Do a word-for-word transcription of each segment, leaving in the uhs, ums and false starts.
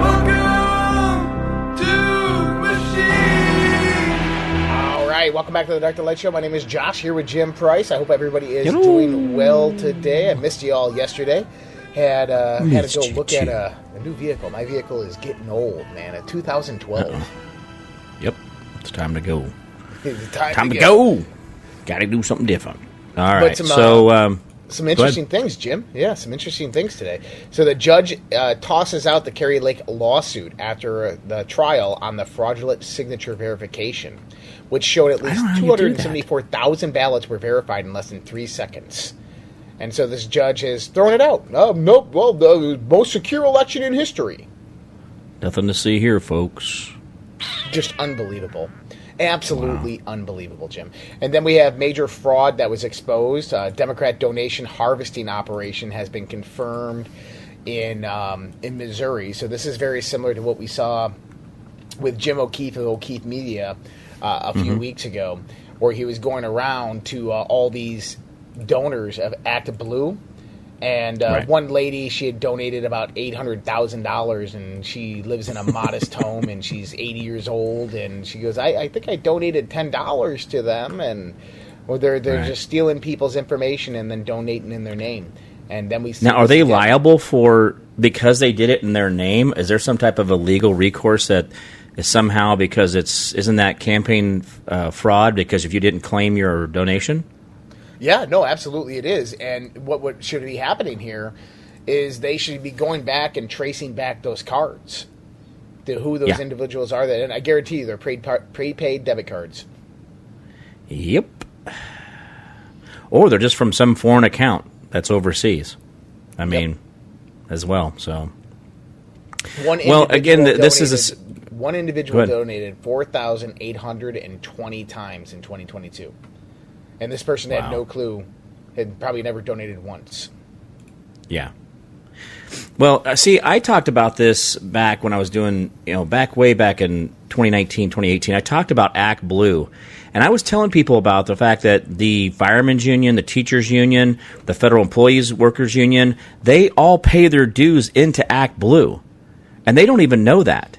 Welcome to Machine! All right, welcome back to the Dark to Light Show. My name is Josh, here with Jim Price. I hope everybody is Hello. doing well today. I missed you all yesterday. Had uh, had to go look at a, a new vehicle. My vehicle is getting old, man. A two thousand twelve. Uh-oh. Yep, it's time to go. It's time, time to, to go. go. Got to do something different. All but right, some, uh, so um, some interesting things, Jim. Yeah, some interesting things today. So the judge uh, tosses out the Kari Lake lawsuit after uh, the trial on the fraudulent signature verification, which showed at least two hundred seventy-four thousand ballots were verified in less than three seconds. And so this judge has thrown it out. Oh, nope, well, the most secure election in history. Nothing to see here, folks. Just unbelievable. Absolutely wow. unbelievable, Jim. And then we have major fraud that was exposed. Uh, Democrat donation harvesting operation has been confirmed in um, in Missouri. So this is very similar to what we saw with Jim O'Keefe of O'Keefe Media uh, a few mm-hmm. weeks ago, where he was going around to uh, all these donors of ActBlue. And uh, right. one lady, she had donated about eight hundred thousand dollars, and she lives in a modest home, and she's eighty years old, and she goes, I, I think I donated ten dollars to them, and well, they're they're right. just stealing people's information and then donating in their name. And then we see now, are they together. liable for, because they did it in their name, is there some type of a legal recourse that is somehow, because it's, isn't that campaign uh, fraud, because if you didn't claim your donation? Yeah, no, absolutely it is. And what, what should be happening here is they should be going back and tracing back those cards to who those yeah. individuals are. That, and I guarantee you they're prepaid debit cards. Yep. Or they're just from some foreign account that's overseas. I mean, yep. as well. So. One well, again, th- this is a... One individual donated four thousand eight hundred twenty times in twenty twenty-two. And this person wow. had no clue, had probably never donated once. Yeah. Well, see, I talked about this back when I was doing, you know, back way back in twenty nineteen, twenty eighteen. I talked about ActBlue. And I was telling people about the fact that the Firemen's Union, the Teachers Union, the Federal Employees Workers Union, they all pay their dues into ActBlue. And they don't even know that.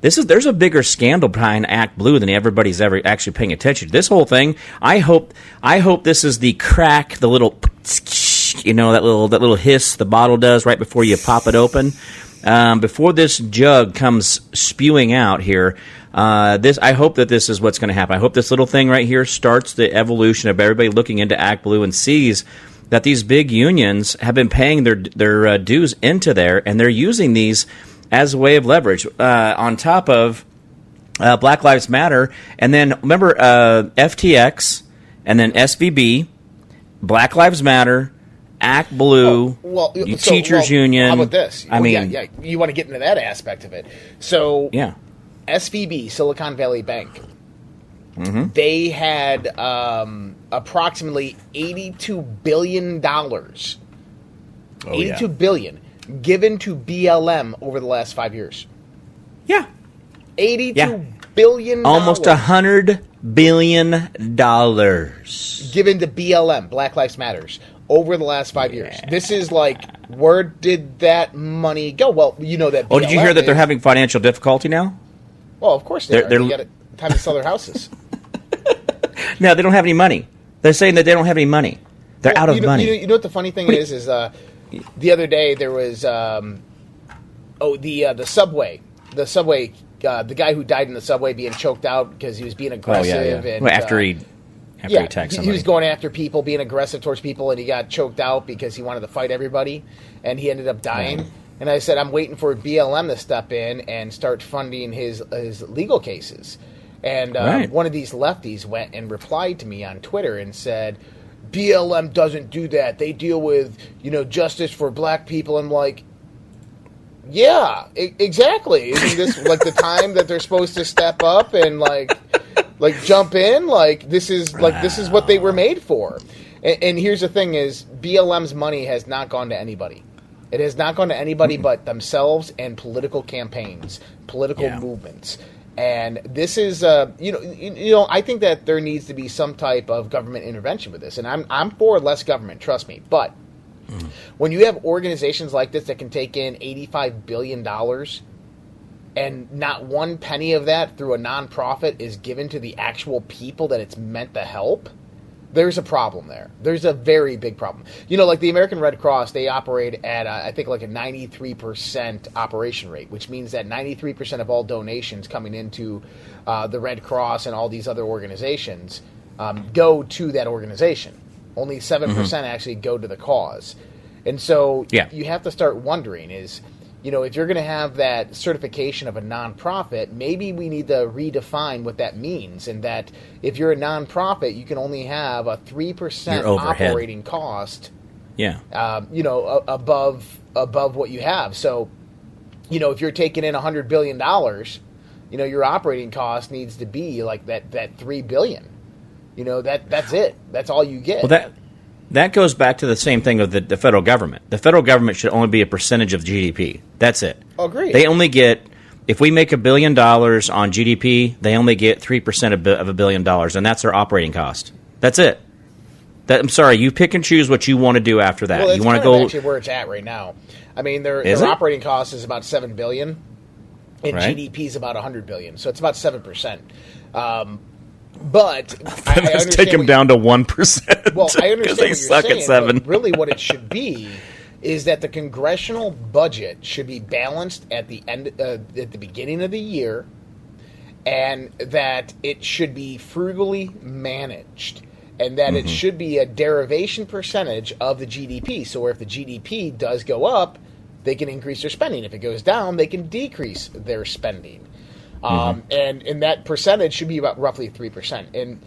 This is there's a bigger scandal behind ActBlue than everybody's ever actually paying attention to. This whole thing, I hope, I hope this is the crack, the little, you know, that little that little hiss the bottle does right before you pop it open, um, before this jug comes spewing out here. Uh, this I hope that this is what's going to happen. I hope this little thing right here starts the evolution of everybody looking into ActBlue and sees that these big unions have been paying their their uh, dues into there, and they're using these as a way of leverage, uh, on top of uh, Black Lives Matter. And then, remember, uh, F T X, and then S V B, Black Lives Matter, ActBlue, well, well, so, Teachers well, Union. How about this? I well, mean, yeah, yeah. You want to get into that aspect of it. So, yeah. S V B, Silicon Valley Bank, mm-hmm. they had um, approximately eighty-two billion dollars. Oh, eighty-two yeah. billion. Given to B L M over the last five years. Yeah. eighty-two yeah. billion. Almost one hundred billion dollars. Given to B L M, Black Lives Matters, over the last five yeah. years. This is like, where did that money go? Well, you know that B L M. Oh, did you hear that is, they're having financial difficulty now? Well, of course they they're, are. They're... They got time to sell their houses. No, they don't have any money. They're saying that they don't have any money. They're well, out of you know, money. You know, you know what the funny thing what is, you... is... uh. The other day there was um, oh the uh, the subway the subway uh, the guy who died in the subway being choked out because he was being aggressive. Oh, yeah, yeah. And well, after uh, he after yeah, he attacked somebody, he was going after people, being aggressive towards people, and he got choked out because he wanted to fight everybody, and he ended up dying. Mm. And I said, I'm waiting for B L M to step in and start funding his his legal cases. And uh, right. one of these lefties went and replied to me on Twitter and said, B L M doesn't do that. They deal with, you know, justice for black people. I'm like, yeah, I- exactly. Isn't this like the time that they're supposed to step up and like Like, jump in. Like, this is like this is what they were made for. And, and here's the thing is, B L M's money has not gone to anybody. It has not gone to anybody but themselves and political campaigns, political yeah. movements. And this is, uh, you know, you, you know, I think that there needs to be some type of government intervention with this. And I'm I'm for less government, trust me. But mm. when you have organizations like this that can take in eighty-five billion dollars and not one penny of that through a nonprofit is given to the actual people that it's meant to help, there's a problem there. There's a very big problem. You know, like the American Red Cross, they operate at, a, I think, like a ninety-three percent operation rate, which means that ninety-three percent of all donations coming into uh, the Red Cross and all these other organizations um, go to that organization. Only seven percent mm-hmm. actually go to the cause. And so yeah. you have to start wondering is, you know, if you're going to have that certification of a nonprofit, maybe we need to redefine what that means. And that if you're a nonprofit, you can only have a three percent operating cost. Yeah. Um, you know, a- above above what you have. So, you know, if you're taking in a hundred billion dollars, you know, your operating cost needs to be like that that three billion. You know, that that's it. That's all you get. Well, that. That goes back to the same thing of the, the federal government. The federal government should only be a percentage of G D P. That's it. Agreed. They only get – if we make a billion dollars on G D P, they only get three percent of, of a billion dollars, and that's their operating cost. That's it. That, I'm sorry. You pick and choose what you want to do after that. Well, that's you want to go actually where it's at right now. I mean, their, their operating cost is about seven billion dollars, and right. G D P is about one hundred billion dollars, so it's about seven percent. Um But I, I understand take them down to one percent. Well, I understand what they you're suck saying, at seven. But really, what it should be is that the congressional budget should be balanced at the end, uh, at the beginning of the year, and that it should be frugally managed, and that mm-hmm. it should be a derivation percentage of the G D P. So, if the G D P does go up, they can increase their spending. If it goes down, they can decrease their spending. Um, mm-hmm. and, and that percentage should be about roughly three percent. And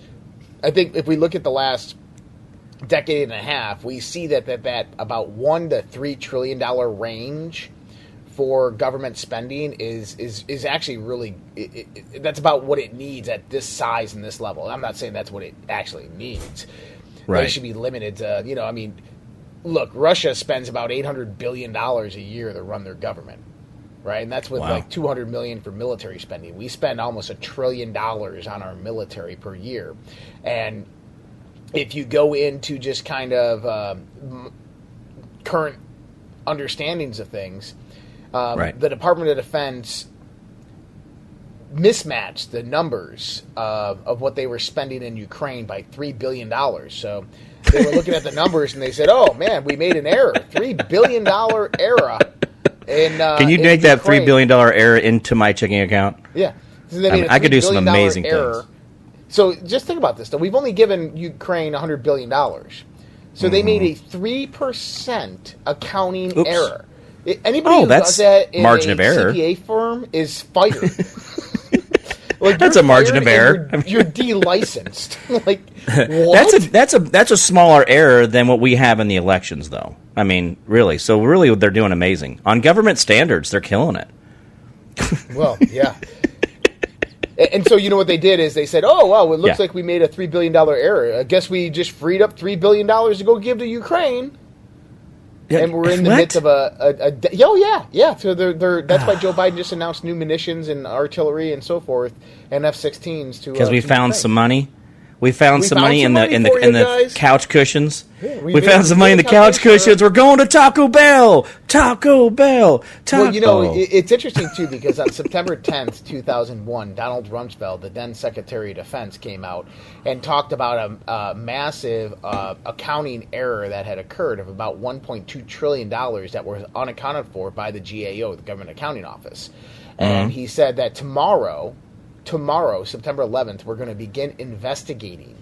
I think if we look at the last decade and a half, we see that that, that about one to three trillion dollars range for government spending is is, is actually really it, it, – that's about what it needs at this size and this level. And I'm not saying that's what it actually needs. Right. It should be limited to – you know, I mean, look, Russia spends about eight hundred billion dollars a year to run their government. Right, and that's with wow. like two hundred million dollars for military spending. We spend almost a trillion dollars on our military per year. And if you go into just kind of um, current understandings of things, um, right. the Department of Defense mismatched the numbers uh, of what they were spending in Ukraine by three billion dollars. So they were looking at the numbers and they said, oh, man, we made an error, three billion dollars error. In, uh, Can you make that Ukraine. three billion dollars error into my checking account? Yeah. So I, mean, I could do some amazing error. things. So just think about this, though. We've only given Ukraine one hundred billion dollars. So mm-hmm. they made a three percent accounting Oops. error. Anybody oh, who does that in margin a of error. C P A firm is fired. Like that's a margin of error. You're, you're delicensed. Like what? That's a that's a that's a smaller error than what we have in the elections, though. I mean, really. So really, they're doing amazing on government standards. They're killing it. Well, yeah. And so you know what they did is they said, "Oh, wow, it looks yeah. like we made a three billion dollar error. I guess we just freed up three billion dollars to go give to Ukraine." And we're in the what? midst of a, a, a de- oh yeah yeah so they're, they're that's why Joe Biden just announced new munitions and artillery and so forth and F sixteens to because uh, we, to found some money. we found we some found money some in money the in the in guys. the couch cushions yeah, we, we found some money in the couch cushions. We're going to Taco Bell, Taco Bell, Taco. Well, you know it, it's interesting too because on September tenth, two thousand one, Donald Rumsfeld, the then Secretary of Defense, came out and talked about a, a massive uh, accounting error that had occurred of about one point two trillion dollars that was unaccounted for by the G A O, the Government Accounting Office, mm-hmm. and he said that tomorrow. Tomorrow, September eleventh, we're going to begin investigating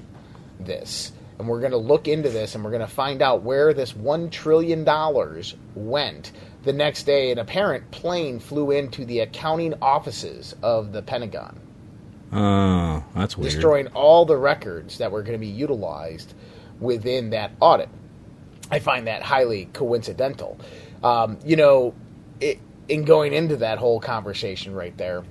this, and we're going to look into this, and we're going to find out where this one trillion dollars went. The next day, an apparent plane flew into the accounting offices of the Pentagon. Oh, that's weird. Destroying all the records that were going to be utilized within that audit. I find that highly coincidental. Um, you know, it, in going into that whole conversation right there,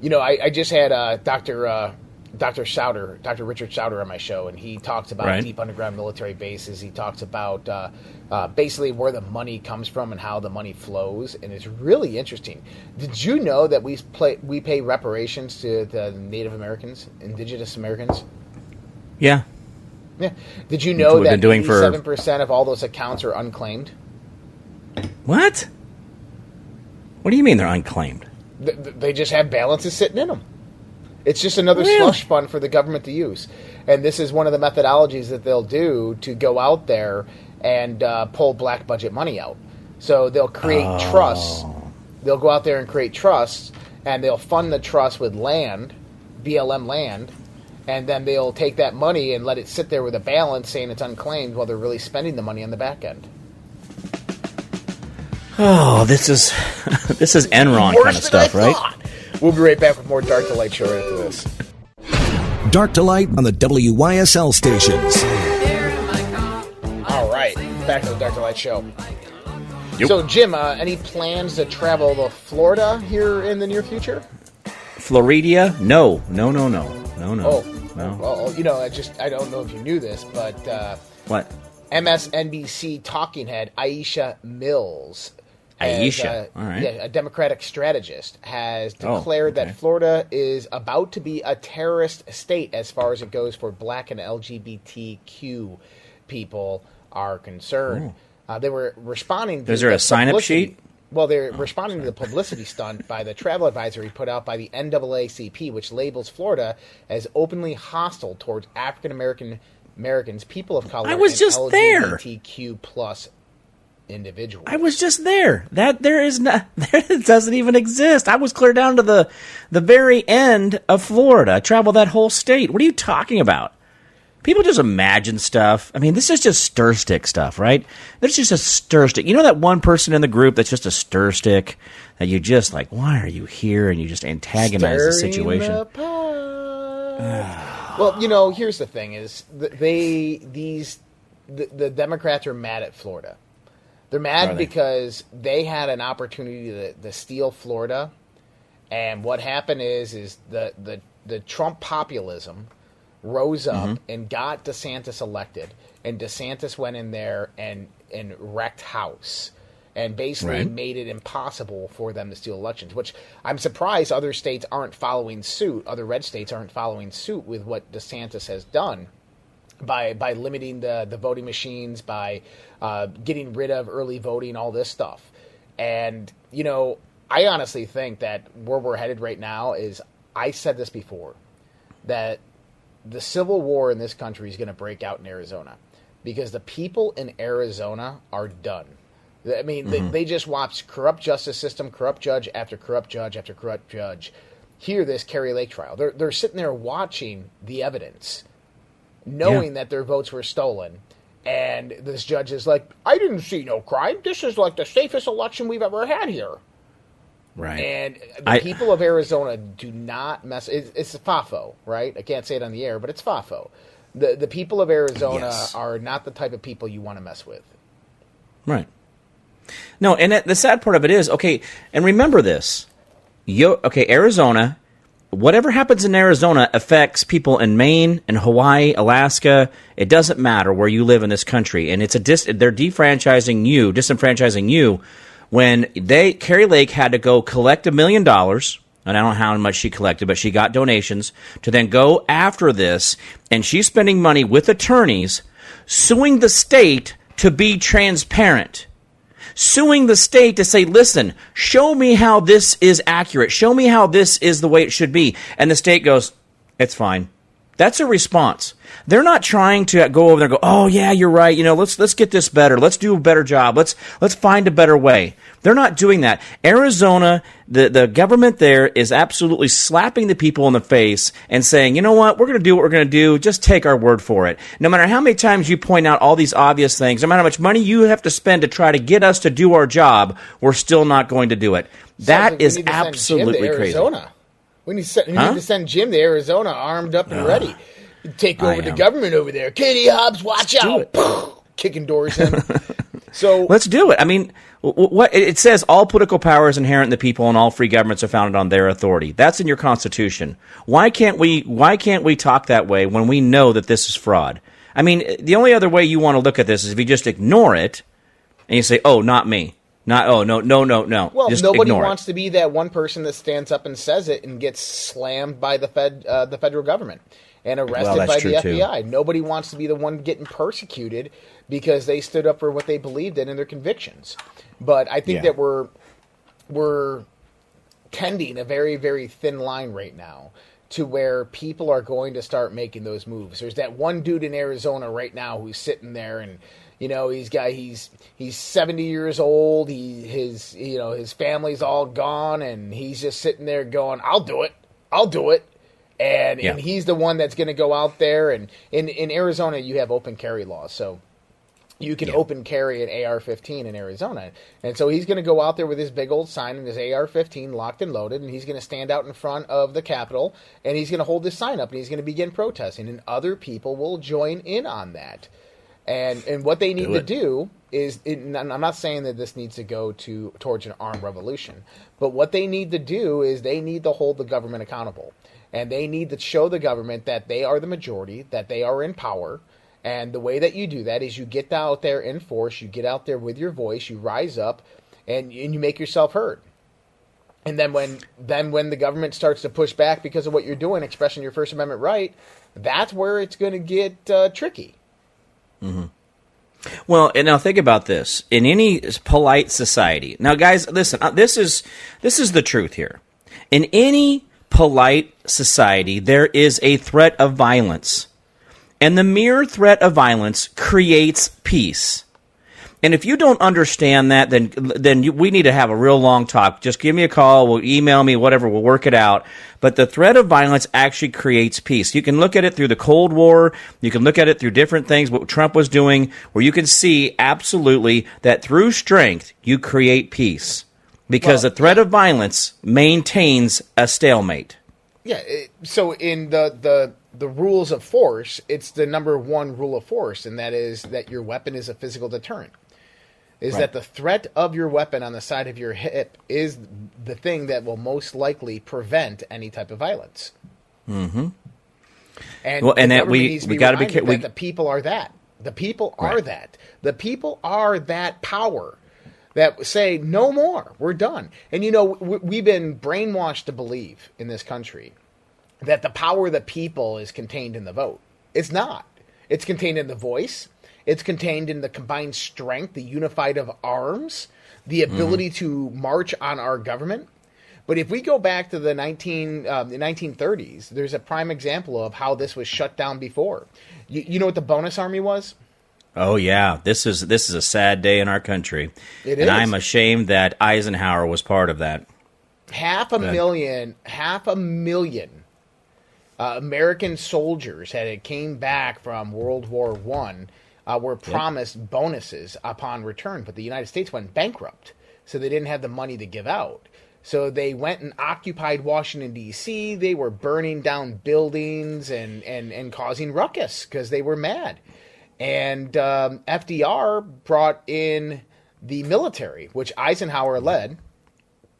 you know, I, I just had uh, Doctor Uh, Doctor Souter, Doctor Richard Souter on my show, and he talks about right. deep underground military bases. He talks about uh, uh, basically where the money comes from and how the money flows, and it's really interesting. Did you know that we play, we pay reparations to the Native Americans, Indigenous Americans? Yeah. Yeah. Did you know that eighty-seven percent for... of all those accounts are unclaimed? What? What do you mean they're unclaimed? They, they just have balances sitting in them. It's just another really? slush fund for the government to use. And this is one of the methodologies that they'll do to go out there and uh, pull black budget money out. So they'll create oh. trusts. They'll go out there and create trusts, and they'll fund the trust with land, B L M land, and then they'll take that money and let it sit there with a balance saying it's unclaimed while they're really spending the money on the back end. Oh, this is this is Enron kind of stuff, right? We'll be right back with more Dark to Light Show right after this. Dark to Light on the W Y S L stations. All right, back to the Dark to Light Show. Yep. So, Jim, uh, any plans to travel to Florida here in the near future? Florida? No, no, no, no, no, no. Oh, no. Well, you know, I just I don't know if you knew this, but uh, what? M S N B C talking head Aisha Mills. Aisha, as, uh, all right. yeah, a Democratic strategist, has declared oh, okay. that Florida is about to be a terrorist state as far as it goes for black and L G B T Q people are concerned. Uh, they were responding to Is there the a sign-up sheet? Well, they're oh, responding sorry. to the publicity stunt by the travel advisory put out by the N double A C P, which labels Florida as openly hostile towards African-American Americans, people of color, I was and just L G B T Q plus individual. I was just there. That there is not. That doesn't even exist. I was clear down to the the very end of Florida. I traveled that whole state. What are you talking about? People just imagine stuff. I mean, this is just stir stick stuff, right? There's just a stir stick. You know that one person in the group that's just a stir stick that you just like. Why are you here? And you just antagonize the situation. The well, you know, here's the thing: is they these the, the Democrats are mad at Florida. They're mad they? because they had an opportunity to, to steal Florida, and what happened is is the, the, the Trump populism rose up mm-hmm. and got DeSantis elected, and DeSantis went in there and, and wrecked house and basically right. made it impossible for them to steal elections, which I'm surprised other states aren't following suit, other red states aren't following suit with what DeSantis has done. By by limiting the, the voting machines, by uh, getting rid of early voting, all this stuff. And, you know, I honestly think that where we're headed right now is, I said this before, that the Civil War in this country is going to break out in Arizona because the people in Arizona are done. I mean, mm-hmm. they, they just watched corrupt justice system, corrupt judge after corrupt judge after corrupt judge. Hear this Kari Lake trial. They're, they're sitting there watching the evidence, knowing yeah. that their votes were stolen. And this judge is like, I didn't see no crime. This is like the safest election we've ever had here. Right. And the I, people of Arizona do not mess. It's, it's FAFO, right? I can't say it on the air, but it's FAFO. The, the people of Arizona yes. are not the type of people you want to mess with. Right. No, and the sad part of it is, okay, and remember this. Yo, okay, Arizona... Whatever happens in Arizona affects people in Maine and Hawaii, Alaska. It doesn't matter where you live in this country, and it's a dis- they're defranchising you, disenfranchising you. When they Kari Lake had to go collect a million dollars, and I don't know how much she collected, but she got donations to then go after this, and she's spending money with attorneys suing the state to be transparent. Suing the state to say, listen, show me how this is accurate. Show me how this is the way it should be. And the state goes, it's fine. That's a response. They're not trying to go over there and go, oh, yeah, you're right. You know, let's let's get this better. Let's do a better job. Let's let's find a better way. They're not doing that. Arizona, the, the government there is absolutely slapping the people in the face and saying, you know what, we're going to do what we're going to do. Just take our word for it. No matter how many times you point out all these obvious things, no matter how much money you have to spend to try to get us to do our job, we're still not going to do it. Sounds that like is absolutely crazy. We need to send, we huh? need to send Jim to Arizona armed up and uh, ready. Take over the government over there. Katie Hobbs, watch Let's out. Kicking doors in. So let's do it. I mean, what it says: all political power is inherent in the people, and all free governments are founded on their authority. That's in your Constitution. Why can't we? Why can't we talk that way when we know that this is fraud? I mean, the only other way you want to look at this is if you just ignore it and you say, "Oh, not me." Not oh no no no no. Well, just nobody wants it. to be that one person that stands up and says it and gets slammed by the fed, uh, the federal government, and arrested well, by the F B I. Too. Nobody wants to be the one getting persecuted because they stood up for what they believed in and their convictions. But I think yeah. that we're we're tending a very very thin line right now to where people are going to start making those moves. There's that one dude in Arizona right now who's sitting there and. You know, he's got he's he's seventy years old. He his you know his family's all gone, and he's just sitting there going, "I'll do it, I'll do it," and yeah. and he's the one that's going to go out there. And in, in Arizona, you have open carry laws, so you can yeah. open carry an A R fifteen in Arizona. And so he's going to go out there with his big old sign and his A R fifteen locked and loaded, and he's going to stand out in front of the Capitol, and he's going to hold this sign up, and he's going to begin protesting, and other people will join in on that. And and what they need do to do is, it, and I'm not saying that this needs to go to towards an armed revolution, but what they need to do is they need to hold the government accountable. And they need to show the government that they are the majority, that they are in power. And the way that you do that is you get out there in force, you get out there with your voice, you rise up, and, and you make yourself heard. And then when then when the government starts to push back because of what you're doing, expressing your First Amendment right, that's where it's going to get uh, tricky. Mm-hmm. Well, and now think about this. In any polite society, now, guys, listen. Uh, this is this is the truth here. In any polite society, there is a threat of violence, and the mere threat of violence creates peace. And if you don't understand that, then then you, we need to have a real long talk. Just give me a call, we'll email me, whatever, we'll work it out. But the threat of violence actually creates peace. You can look at it through the Cold War. You can look at it through different things, what Trump was doing, where you can see absolutely that through strength, you create peace. Because well, the threat of violence maintains a stalemate. Yeah, so in the, the the rules of force, it's the number one rule of force, and that is that your weapon is a physical deterrent. Is right. that the threat of your weapon on the side of your hip is the thing that will most likely prevent any type of violence. Mm-hmm. And, well, and that we we got to be careful. The people are that. The people are right. that. The people are that power that say no more. We're done. And you know we've been brainwashed to believe in this country that the power of the people is contained in the vote. It's not. It's contained in the voice. It's contained in the combined strength, the unified of arms, the ability mm. to march on our government. But if we go back to the nineteen, um, the nineteen thirties, there's a prime example of how this was shut down before. You, you know what the Bonus Army was? Oh yeah, this is this is a sad day in our country, it and is. I'm ashamed that Eisenhower was part of that. Half a Good. million, half a million uh, American soldiers had came back from World War One. Uh, were promised yep. bonuses upon return, but the United States went bankrupt, so they didn't have the money to give out. So they went and occupied Washington, D C. They were burning down buildings and, and, and causing ruckus because they were mad. And um, F D R brought in the military, which Eisenhower led.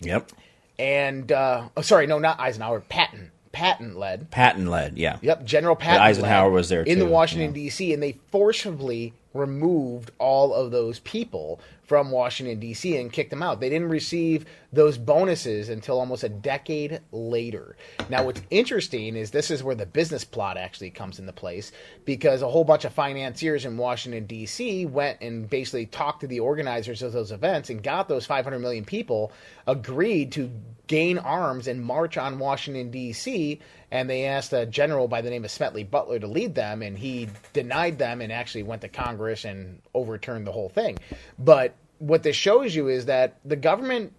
Yep. And, uh, oh, sorry, no, not Eisenhower, Patton. Patton led. Patton led, yeah. Yep, General Patton. But Eisenhower led was there too. In the Washington, yeah. D C, and they forcibly removed all of those people from Washington, D C and kicked them out. They didn't receive those bonuses until almost a decade later. Now, what's interesting is this is where the business plot actually comes into place, because a whole bunch of financiers in Washington, D C went and basically talked to the organizers of those events and got those five hundred million people agreed to gain arms and march on Washington, D C, and they asked a general by the name of Smedley Butler to lead them, and he denied them and actually went to Congress and overturned the whole thing. But what this shows you is that the government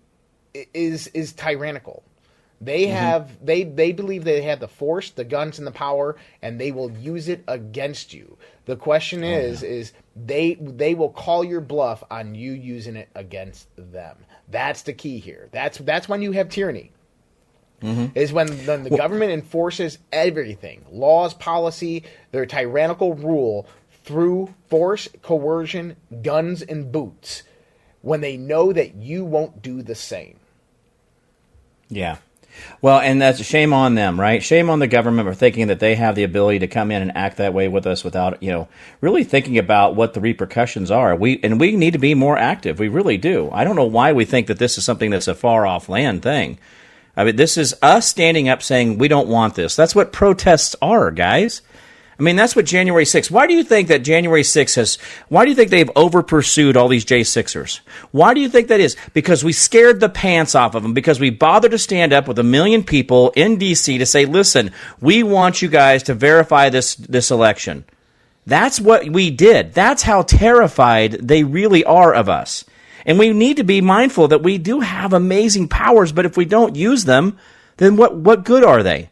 is is tyrannical. They mm-hmm. have they they believe they have the force, the guns, and the power, and they will use it against you. The question oh, is yeah. is they they will call your bluff on you using it against them. That's the key here. That's that's when you have tyranny. Mm-hmm. Is when, when the well, government enforces everything, laws, policy, their tyrannical rule through force, coercion, guns, and boots when they know that you won't do the same. Yeah. Well, and that's shame on them, right? Shame on the government for thinking that they have the ability to come in and act that way with us without, you know, really thinking about what the repercussions are. We and we need to be more active. We really do. I don't know why we think that this is something that's a far-off land thing. I mean, this is us standing up saying we don't want this. That's what protests are, guys. I mean, that's what January sixth. Why do you think that January sixth has – why do you think they've over-pursued all these J sixers? Why do you think that is? Because we scared the pants off of them, because we bothered to stand up with a million people in D C to say, listen, we want you guys to verify this, this election. That's what we did. That's how terrified they really are of us. And we need to be mindful that we do have amazing powers, but if we don't use them, then what, what good are they?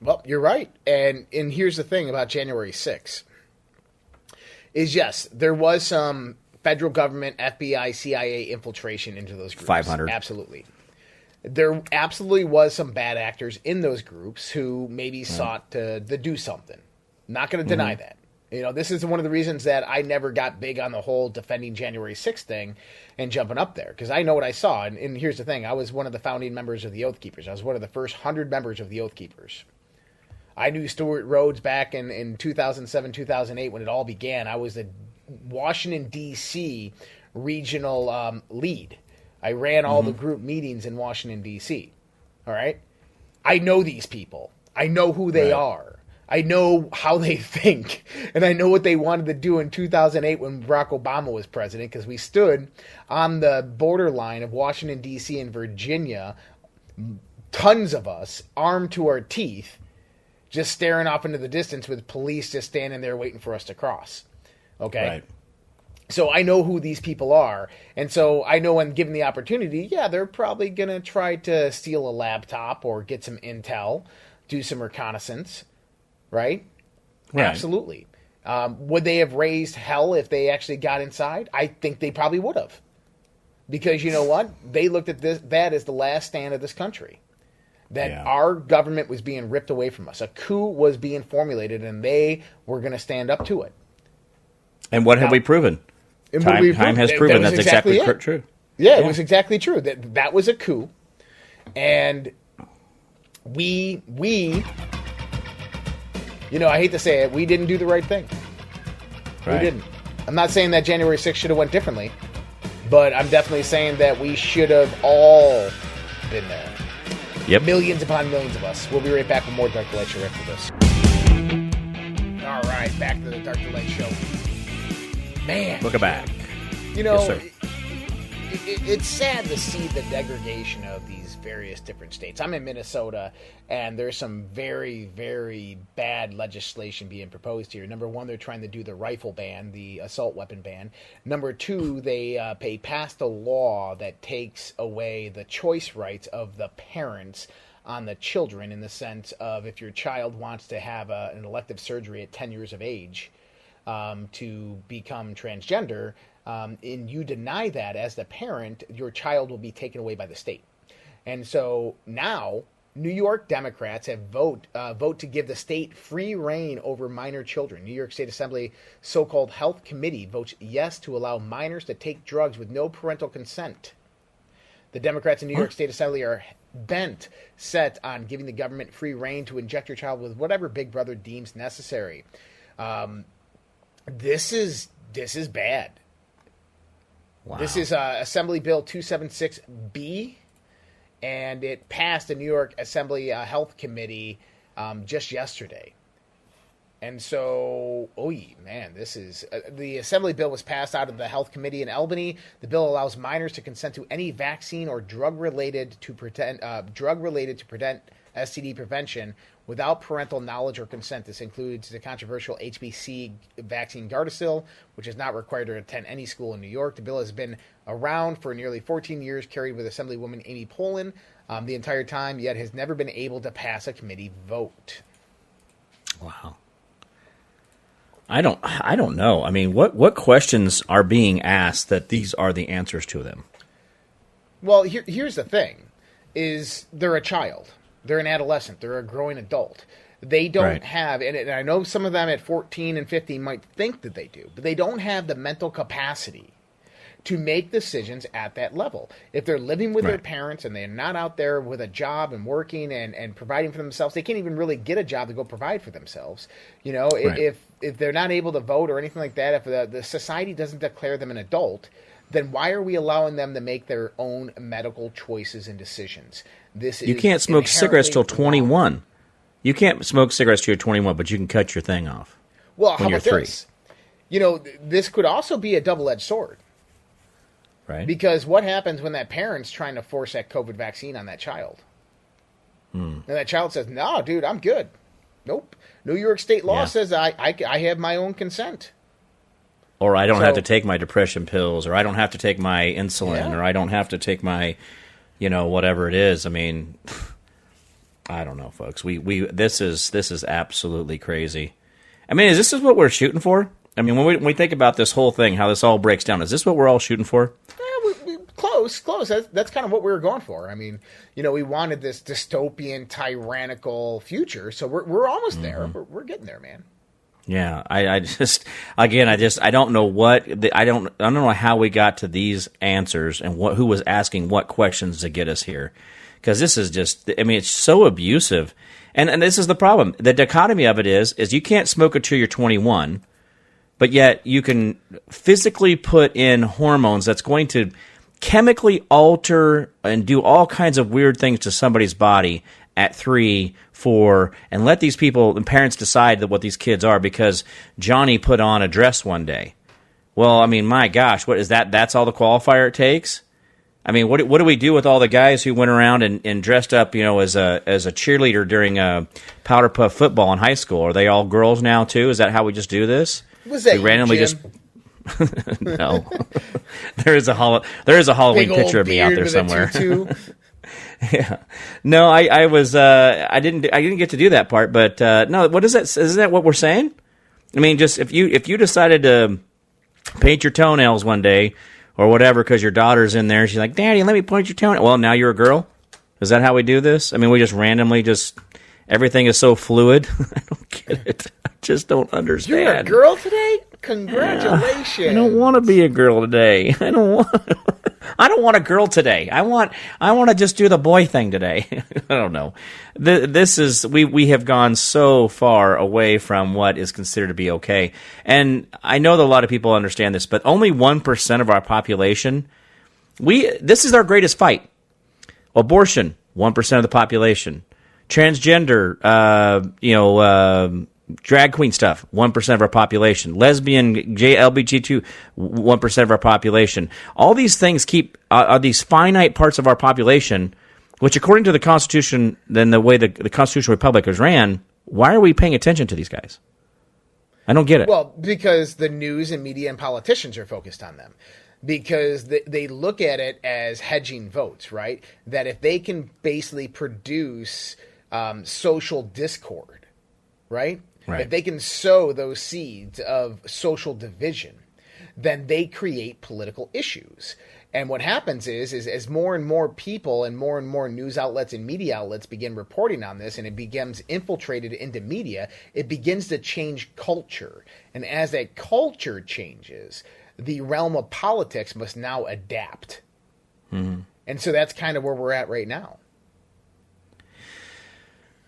Well, you're right. And and here's the thing about January sixth is, yes, there was some federal government, F B I, C I A infiltration into those groups. five hundred. Absolutely. There absolutely was some bad actors in those groups who maybe mm-hmm. sought to, to do something. Not going to deny mm-hmm. that. You know, this is one of the reasons that I never got big on the whole defending January sixth thing and jumping up there, because I know what I saw. And, and here's the thing. I was one of the founding members of the Oath Keepers. I was one of the first one hundred members of the Oath Keepers. I knew Stuart Rhodes back in, in two thousand seven, two thousand eight, when it all began. I was the Washington, D C regional um, lead. I ran all mm-hmm. the group meetings in Washington, D C All right? I know these people. I know who they right. are. I know how they think. And I know what they wanted to do in two thousand eight when Barack Obama was president, because we stood on the borderline of Washington, D C and Virginia, tons of us, armed to our teeth, just staring off into the distance with police just standing there waiting for us to cross. Okay? Right. So I know who these people are. And so I know when given the opportunity, yeah, they're probably going to try to steal a laptop or get some intel, do some reconnaissance, right? Right. Absolutely. Um, would they have raised hell if they actually got inside? I think they probably would have. Because you know what? They looked at this, that as the last stand of this country. That yeah. our government was being ripped away from us. A coup was being formulated, and they were going to stand up to it. And what now, have we proven? Time, we time has that, proven that that's exactly, exactly true. Yeah, yeah, it was exactly true. That that was a coup. And we, we, you know, I hate to say it, we didn't do the right thing. Right. We didn't. I'm not saying that January sixth should have went differently, but I'm definitely saying that we should have all been there. Yep. Millions upon millions of us. We'll be right back with more Dark to Light Show after this. All right, back to the Dark to Light Show. Man. Welcome back. You know, yes, it, it, it's sad to see the degradation of these various different states. I'm in Minnesota, and there's some very, very bad legislation being proposed here. Number one, they're trying to do the rifle ban, the assault weapon ban. Number two, they uh, they passed a law that takes away the choice rights of the parents on the children, in the sense of if your child wants to have a, an elective surgery at ten years of age um, to become transgender, um, and you deny that as the parent, your child will be taken away by the state. And so now New York Democrats have vote uh, vote to give the state free reign over minor children. New York State Assembly so-called Health Committee votes yes to allow minors to take drugs with no parental consent. The Democrats in New York State Assembly are bent set on giving the government free reign to inject your child with whatever Big Brother deems necessary. Um, this is this is bad. Wow. This is uh, Assembly Bill two seventy-six B. And it passed the New York Assembly uh, Health Committee um, just yesterday. And so, oh, man, this is uh, – the Assembly bill was passed out of the Health Committee in Albany. The bill allows minors to consent to any vaccine or drug-related to pretend, uh, drug-related to prevent S T D prevention without parental knowledge or consent. This includes the controversial H B C vaccine Gardasil, which is not required to attend any school in New York. The bill has been around for nearly fourteen years, carried with Assemblywoman Amy Poehler um, the entire time, yet has never been able to pass a committee vote. Wow. I don't I don't know. I mean, what, what questions are being asked that these are the answers to them? Well, here, here's the thing, is they're a child. They're an adolescent. They're a growing adult. They don't right. have, and, and I know some of them at fourteen and fifteen might think that they do, but they don't have the mental capacity to make decisions at that level. If they're living with right. their parents and they're not out there with a job and working and, and providing for themselves, they can't even really get a job to go provide for themselves. You know, right. if if they're not able to vote or anything like that, if the, the society doesn't declare them an adult, then why are we allowing them to make their own medical choices and decisions? This you is can't smoke cigarettes till twenty-one. Wrong. You can't smoke cigarettes till you're twenty-one, but you can cut your thing off. Well, how about this? You know, this could also be a double-edged sword. Right. Because what happens when that parent's trying to force that COVID vaccine on that child? Hmm. And that child says, no, dude, I'm good. Nope. New York state law yeah. says I, I, I have my own consent. Or I don't so, have to take my depression pills, or I don't have to take my insulin, yeah. or I don't have to take my, you know, whatever it is. I mean... I don't know, folks. We we this is this is absolutely crazy. I mean, is this is what we're shooting for? I mean, when we when we think about this whole thing, how this all breaks down, is this what we're all shooting for? Yeah, we, we, close, close. That's, that's kind of what we were going for. I mean, you know, we wanted this dystopian, tyrannical future, so we're we're almost there. Mm-hmm. We're, we're getting there, man. Yeah, I, I just again, I just I don't know what I don't I don't know how we got to these answers and what who was asking what questions to get us here. Because this is just, I mean, it's so abusive. And and this is the problem. The dichotomy of it is, is you can't smoke until you're twenty-one, but yet you can physically put in hormones that's going to chemically alter and do all kinds of weird things to somebody's body at three, four, and let these people and parents decide that what these kids are because Johnny put on a dress one day. Well, I mean, my gosh, what is that? That's all the qualifier it takes? I mean, what what do we do with all the guys who went around and, and dressed up, you know, as a as a cheerleader during a powder puff football in high school? Are they all girls now too? Is that how we just do this? Was that we randomly you, Jim? just no? there is a hol- there is a Halloween big picture of me out there somewhere. yeah, no, I, I was uh, I didn't I didn't get to do that part, but uh, no, what is that? Is that what we're saying? I mean, just if you if you decided to paint your toenails one day. Or whatever, because your daughter's in there. She's like, Daddy, let me point your toe. Well, now you're a girl? Is that how we do this? I mean, we just randomly just, everything is so fluid. I don't get it. I just don't understand. You're a girl today? Congratulations. Yeah, I don't want to be a girl today. I don't want I don't want a girl today. I want I want to just do the boy thing today. I don't know. The, this is we, we have gone so far away from what is considered to be okay. And I know that a lot of people understand this, but only one percent of our population, we this is our greatest fight. Abortion, one percent of the population. Transgender, uh, you know, uh, drag queen stuff, one percent of our population. Lesbian, L G B T Q, one percent of our population. All these things keep uh, are these finite parts of our population, which according to the Constitution, then the way the, the Constitutional Republic was ran, why are we paying attention to these guys? I don't get it. Well, because the news and media and politicians are focused on them. Because they, they look at it as hedging votes, right? That if they can basically produce um, social discord, right? Right. If they can sow those seeds of social division, then they create political issues. And what happens is, is as more and more people and more and more news outlets and media outlets begin reporting on this and it becomes infiltrated into media, it begins to change culture. And as that culture changes, the realm of politics must now adapt. Mm-hmm. And so that's kind of where we're at right now.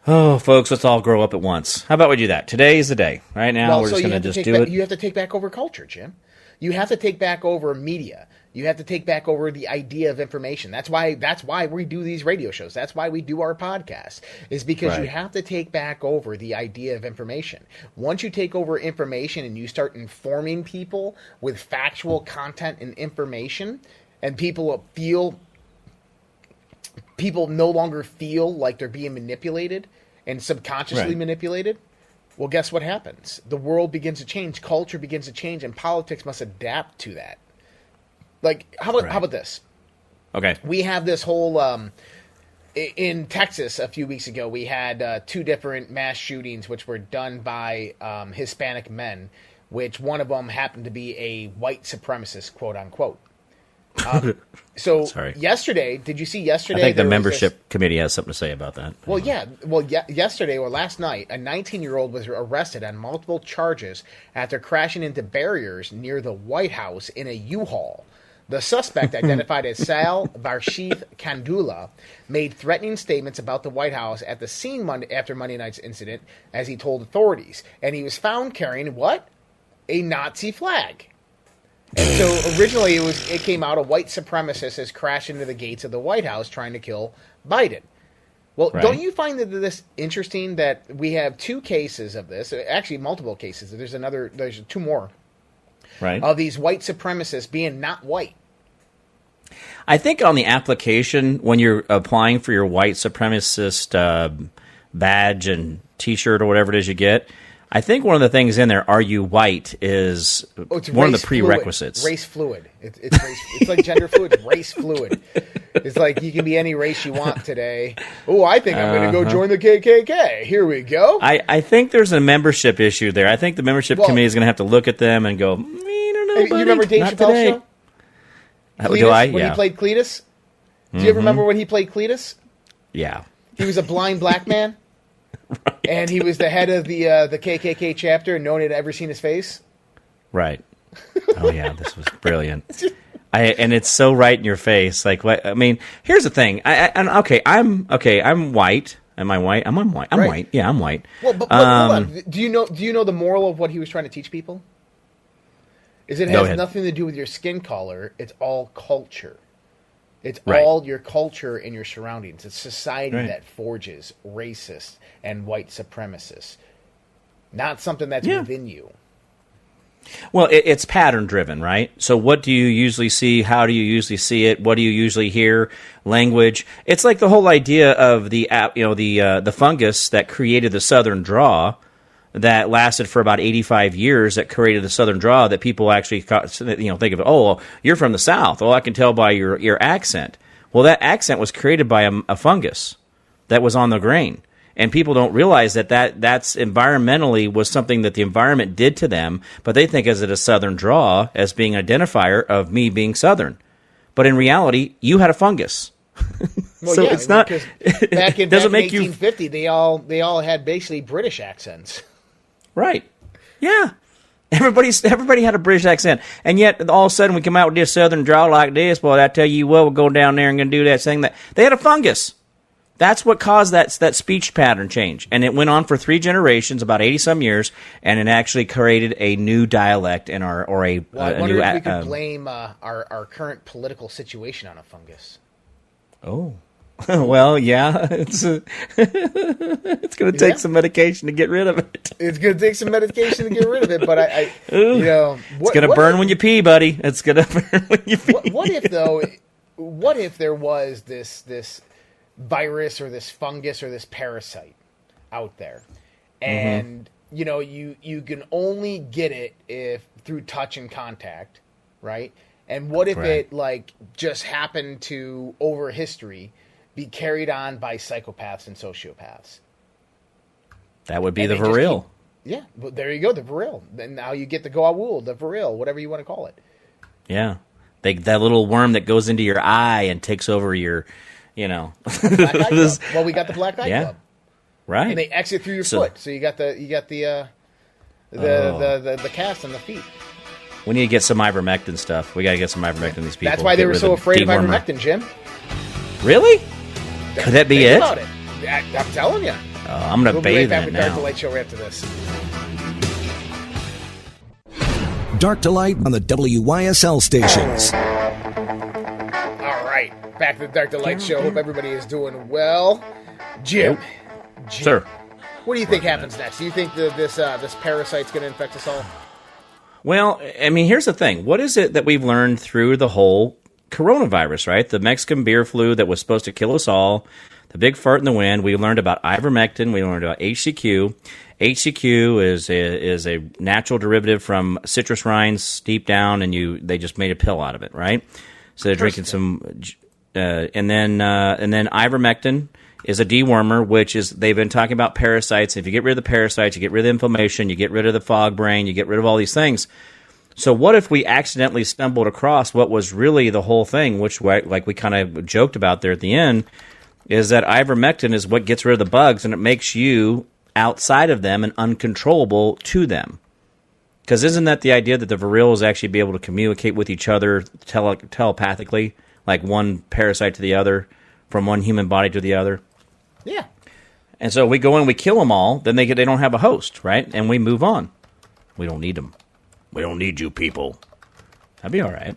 Oh, folks, let's all grow up at once. How about we do that? Today is the day. Right now, well, we're so just going to just do back, it. You have to take back over culture, Jim. You have to take back over media. You have to take back over the idea of information. That's why that's why we do these radio shows. That's why we do our podcasts, is because right. you have to take back over the idea of information. Once you take over information and you start informing people with factual content and information, and people feel people no longer feel like they're being manipulated and subconsciously right. manipulated, well, guess what happens? The world begins to change, culture begins to change, and politics must adapt to that. Like, how about right. how about this? Okay. We have this whole um, – in Texas a few weeks ago, we had uh, two different mass shootings which were done by um, Hispanic men, which one of them happened to be a white supremacist, quote-unquote. Uh, so Sorry. yesterday, did you see yesterday? I think the membership this... committee has something to say about that. Well, yeah. Well, ye- yesterday or last night, a nineteen-year-old was arrested on multiple charges after crashing into barriers near the White House in a U-Haul. The suspect, identified as Sal Varshith Kandula, made threatening statements about the White House at the scene Monday, after Monday night's incident, as he told authorities. And he was found carrying what? A Nazi flag. And so originally it was it came out a white supremacist has crashed into the gates of the White House trying to kill Biden. Well, right. Don't you find that this interesting that we have two cases of this, actually multiple cases. There's another, there's two more. Right. Of these white supremacists being not white. I think on the application, when you're applying for your white supremacist uh, badge and T-shirt or whatever it is you get, I think one of the things in there, are you white, is oh, it's one of the prerequisites. Fluid. Race fluid. It, it's, race, it's like gender fluid, race fluid. It's like you can be any race you want today. Oh, I think I'm going to go join the K K K. Here we go. I, I think there's a membership issue there. I think the membership well, committee is going to have to look at them and go, I don't know, buddy. You remember Dave Chappelle's show? Cletus, do I? Yeah. When he played Cletus? Do mm-hmm. you remember when he played Cletus? Yeah. He was a blind black man, right. And he was the head of the uh, the K K K chapter, and no one had ever seen his face. Right. Oh, yeah, this was brilliant. I, and it's so right in your face. Like, what, I mean, here's the thing. I, I, and okay, I'm okay. I'm white. Am I white? I'm, I'm white. I'm right. white. Yeah, I'm white. Well, but, but um, hold on. Do you know? Do you know the moral of what he was trying to teach people? Is it has nothing to do with your skin color. It's all culture. It's right. all your culture and your surroundings. It's society right. that forges racists and white supremacists. Not something that's yeah. within you. Well, it, it's pattern-driven, right? So what do you usually see? How do you usually see it? What do you usually hear? Language. It's like the whole idea of the you know the uh, the fungus that created the Southern draw that lasted for about eighty-five years that created the Southern draw that people actually you know think of, oh, you're from the South. Oh, I can tell by your, your accent. Well, that accent was created by a, a fungus that was on the grain. And people don't realize that, that that's environmentally was something that the environment did to them, but they think as it a Southern draw as being an identifier of me being Southern. But in reality, you had a fungus. Well, so yeah, it's not because back in, back in eighteen fifty, you... they all they all had basically British accents. Right. Yeah. Everybody's, everybody had a British accent. And yet, all of a sudden, we come out with this Southern draw like this. Boy, I tell you what, we'll go down there and gonna do that thing. That they had a fungus. That's what caused that, that speech pattern change. And it went on for three generations, about eighty-some years, and it actually created a new dialect in our, or a, well, I uh, a wonder new... if we could uh, blame uh, our, our current political situation on a fungus. Oh. Well, yeah, it's uh, it's going to take yeah. some medication to get rid of it. It's going to take some medication to get rid of it, but I, I you know, what, it's going to burn if, when you pee, buddy. It's going to burn when you pee. What, what if though? What if there was this this virus or this fungus or this parasite out there, and mm-hmm. you know, you you can only get it if through touch and contact, right? And what if right. it like just happened to over history? Be carried on by psychopaths and sociopaths. That would be and the Viril. Keep, yeah, well, there you go, the Viril. Then now you get the Goa'uld, the Viril, whatever you want to call it. Yeah, they, that little worm that goes into your eye and takes over your, you know. This, well, we got the Black Eye yeah, Club, right? And they exit through your so, foot, so you got the you got the uh, the, oh. the, the the the cast on the feet. We need to get some ivermectin stuff. We got to get some ivermectin. These people. That's why they were so afraid de-wormer. of ivermectin, Jim. Really? Could that be it? About it? I, I'm telling you. Uh, I'm going to bathe in it now. We'll be right back with Dark to Light Show right after this. Dark to Light on the W Y S L stations. All right. Back to the Dark to Light Show. Hope everybody is doing well. Jim. Yep. Jim. Sir. What do you think happens next? Do you think the, this uh, this parasite's going to infect us all? Well, I mean, here's the thing. What is it that we've learned through the whole coronavirus, right? The Mexican beer flu that was supposed to kill us all, the big fart in the wind. We learned about ivermectin. We learned about H C Q. H C Q is a, is a natural derivative from citrus rinds deep down, and you they just made a pill out of it, right? So they're drinking some, uh, and then uh, and then ivermectin is a dewormer, which is they've been talking about parasites. If you get rid of the parasites, you get rid of the inflammation, you get rid of the fog brain, you get rid of all these things. So what if we accidentally stumbled across what was really the whole thing, which, like we kind of joked about there at the end, is that ivermectin is what gets rid of the bugs, and it makes you outside of them and uncontrollable to them. Because isn't that the idea, that the viriles actually be able to communicate with each other tele- telepathically, like one parasite to the other, from one human body to the other? Yeah. And so we go in, we kill them all, then they get, they don't have a host, right? And we move on. We don't need them. We don't need you people. That'd be all right.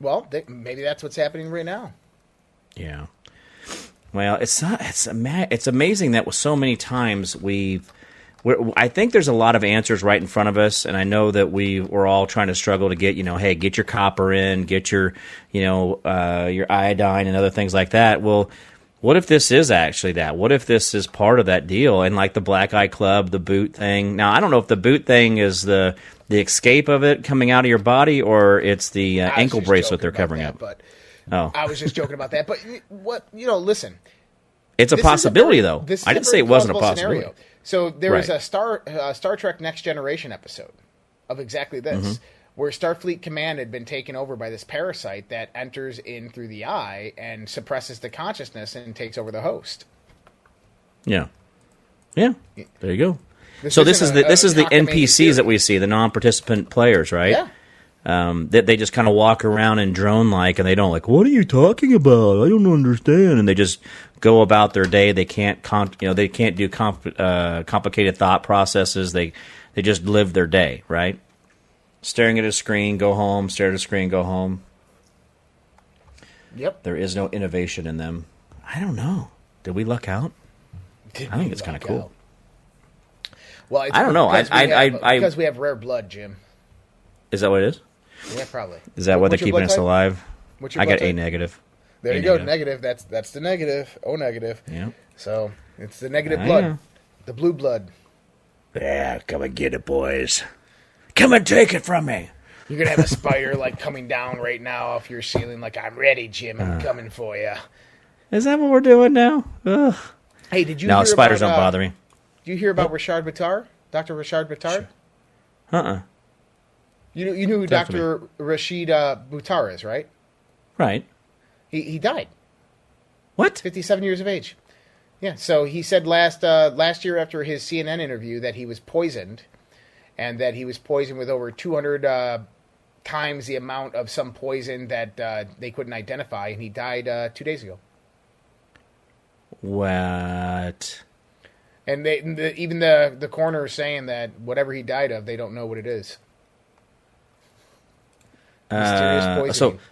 Well, they, maybe that's what's happening right now. Yeah. Well, it's not, it's ama- it's amazing that with so many times we've we're, I think there's a lot of answers right in front of us, and I know that we we're all trying to struggle to get, you know, hey, get your copper in, get your, you know, uh, your iodine and other things like that. Well, what if this is actually that? What if this is part of that deal? And like the Black Eye Club, the boot thing. Now, I don't know if the boot thing is the the escape of it coming out of your body, or it's the uh, ankle bracelet they're covering up. But Oh. I was just joking about that. But, what you know, listen. It's a possibility, a very, though. I didn't say it wasn't a possibility. Scenario. So there was right. a Star uh, Star Trek Next Generation episode of exactly this, mm-hmm. where Starfleet Command had been taken over by this parasite that enters in through the eye and suppresses the consciousness and takes over the host. Yeah. Yeah. There you go. This so this is, a, the, this is the N P Cs theory. That we see, the non-participant players, right? Yeah. Um, that they, they just kind of walk around and drone-like, and they don't like, what are you talking about? I don't understand. And they just go about their day. They can't, con- you know, they can't do comp- uh, complicated thought processes. They, they just live their day, right? Staring at a screen, go home. Stare at a screen, go home. Yep. There is no innovation in them. I don't know. Did we luck out? Did I think it's kind of cool. Out? Well, it's I don't know. I, I, have, I, because I, we have rare blood, Jim. Is that what it is? Yeah, probably. Is that what, what they're keeping us alive? What's your I got type? A negative. There a you go. Negative. negative. That's that's the negative. O negative. Yeah. So it's the negative I blood, know. The blue blood. Yeah, come and get it, boys. Come and take it from me. You're gonna have a spider like coming down right now off your ceiling. Like, I'm ready, Jim. I'm uh, coming for you. Is that what we're doing now? Ugh. Hey, did you? No, hear spiders about, don't bother me. Uh, did you hear about what? Rashid Buttar? Doctor Rashid Buttar? Uh uh-uh. uh. You you knew who Talk Doctor Rashid uh, Buttar is, right? Right. He he died. What? fifty-seven years of age. Yeah. So he said last uh, last year after his C N N interview that he was poisoned, and that he was poisoned with over two hundred uh, times the amount of some poison that uh, they couldn't identify, and he died uh, two days ago. What? And they the, even the the coroner is saying that whatever he died of, they don't know what it is. Mysterious poisoning. Uh,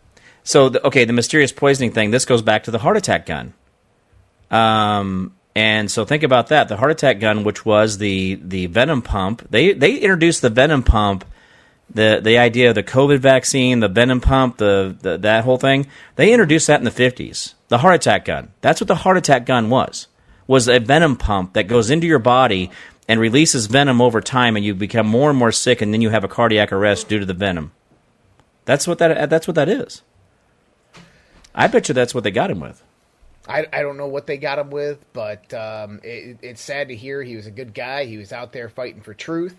so, so the, okay, the mysterious poisoning thing, this goes back to the heart attack gun. Um, and so think about that. The heart attack gun, which was the, the venom pump, they, they introduced the venom pump, the, the idea of the COVID vaccine, the venom pump, the, the that whole thing. They introduced that in the fifties. The heart attack gun. That's what the heart attack gun was, was a venom pump that goes into your body and releases venom over time, and you become more and more sick, and then you have a cardiac arrest due to the venom. That's what that. That's what that is. I bet you that's what they got him with. I, I don't know what they got him with, but um, it, it's sad to hear. He was a good guy. He was out there fighting for truth,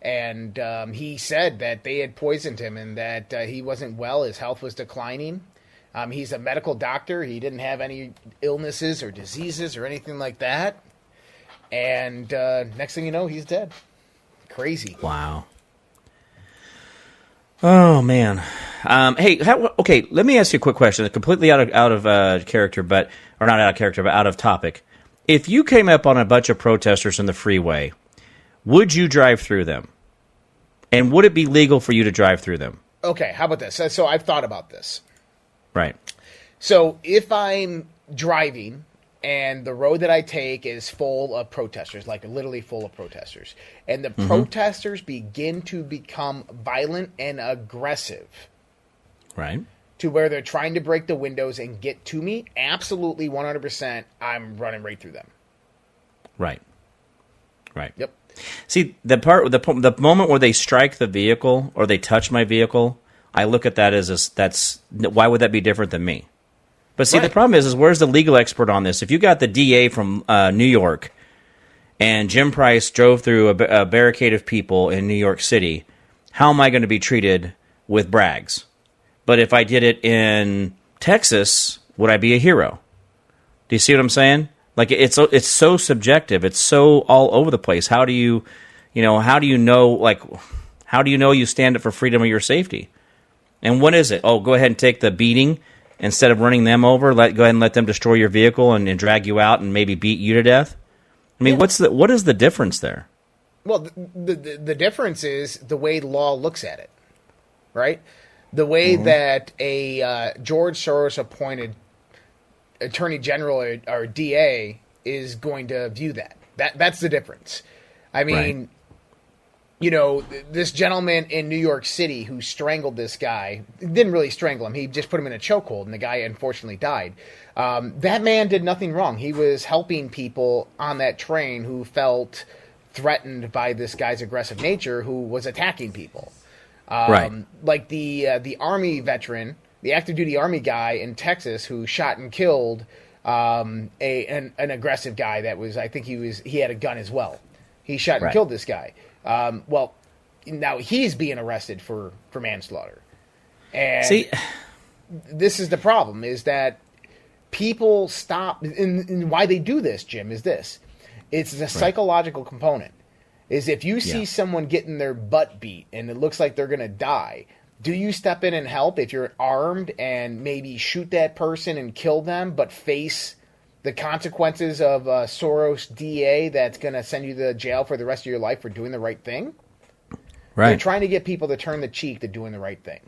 and um, he said that they had poisoned him and that uh, he wasn't well. His health was declining. Um, he's a medical doctor. He didn't have any illnesses or diseases or anything like that. And uh, next thing you know, he's dead. Crazy. Wow. Oh, man. Um, hey, how, okay, let me ask you a quick question. It's completely out of, out of uh, character, but or not out of character, but out of topic. If you came up on a bunch of protesters in the freeway, would you drive through them? And would it be legal for you to drive through them? Okay, how about this? So, so I've thought about this. Right. So if I'm driving and the road that I take is full of protesters, like literally full of protesters, and the mm-hmm. protesters begin to become violent and aggressive. Right. To where they're trying to break the windows and get to me, absolutely one hundred percent, I'm running right through them. Right. Right. Yep. See, the part, the the moment where they strike the vehicle or they touch my vehicle, I look at that as a, that's why would that be different than me? But see, right. the problem is, is where's the legal expert on this? If you got the D A from uh, New York and Jim Price drove through a, a barricade of people in New York City, how am I going to be treated with brags? But if I did it in Texas, would I be a hero? Do you see what I'm saying? Like, it's it's so subjective. It's so all over the place. How do you, you know, how do you know, like, how do you know you stand up for freedom or your safety? And what is it? Oh, go ahead and take the beating instead of running them over. Let go ahead and let them destroy your vehicle and, and drag you out and maybe beat you to death. I mean, yeah. what's the what is the difference there? Well, the, the the difference is the way law looks at it, right? The way mm-hmm. that a uh, George Soros-appointed attorney general or, or D A is going to view that. That that's the difference. I mean, right. you know, this gentleman in New York City who strangled this guy, didn't really strangle him. He just put him in a chokehold, and the guy unfortunately died. Um, that man did nothing wrong. He was helping people on that train who felt threatened by this guy's aggressive nature who was attacking people. Um, right. Like the uh, the Army veteran, the active duty Army guy in Texas who shot and killed um, a an, an aggressive guy that was, I think he was he had a gun as well. He shot and right. killed this guy. Um, well, now he's being arrested for, for manslaughter. And See? This is the problem, is that people stop – and why they do this, Jim, is this. It's a psychological right. component. Is if you see yeah. someone getting their butt beat and it looks like they're going to die, do you step in and help if you're armed and maybe shoot that person and kill them, but face the consequences of a Soros D A that's going to send you to jail for the rest of your life for doing the right thing? Right. They're trying to get people to turn the cheek to doing the right thing.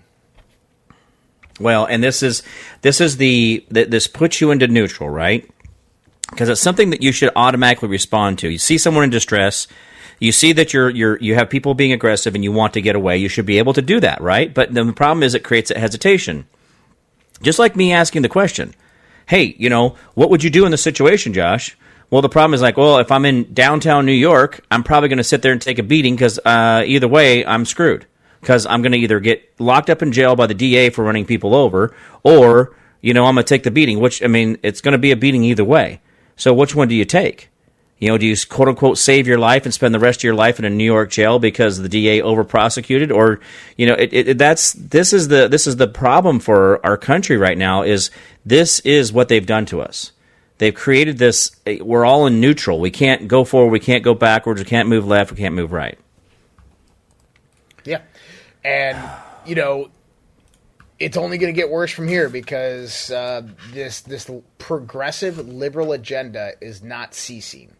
Well, and this is this is the this puts you into neutral, right? Because it's something that you should automatically respond to. You see someone in distress. You see that you're you're you have people being aggressive and you want to get away. You should be able to do that, right? But the problem is it creates a hesitation. Just like me asking the question, hey, you know, what would you do in this situation, Josh? Well, the problem is like, well, if I'm in downtown New York, I'm probably going to sit there and take a beating because uh, either way, I'm screwed. Because I'm going to either get locked up in jail by the D A for running people over or, you know, I'm going to take the beating, which, I mean, it's going to be a beating either way. So which one do you take? You know, do you quote unquote save your life and spend the rest of your life in a New York jail because the D A over prosecuted, or you know, it, it, that's this is the this is the problem for our country right now. Is this is what they've done to us? They've created this. We're all in neutral. We can't go forward. We can't go backwards. We can't move left. We can't move right. Yeah, and you know, it's only going to get worse from here because uh, this this progressive liberal agenda is not ceasing.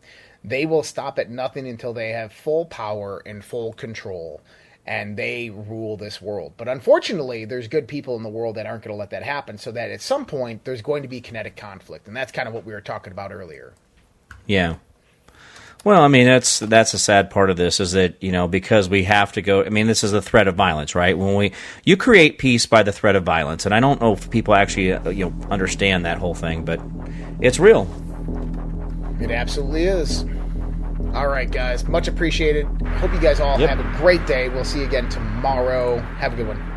They will stop at nothing until they have full power and full control, and they rule this world. But unfortunately, there's good people in the world that aren't going to let that happen, so that at some point there's going to be kinetic conflict, and that's kind of what we were talking about earlier. Yeah. Well, I mean, that's that's a sad part of this is that, you know, because we have to go – I mean, this is the threat of violence, right? When we you create peace by the threat of violence, and I don't know if people actually, you know, understand that whole thing, but it's real. It absolutely is. All right, guys. Much appreciated. Hope you guys all yep. have a great day. We'll see you again tomorrow. Have a good one.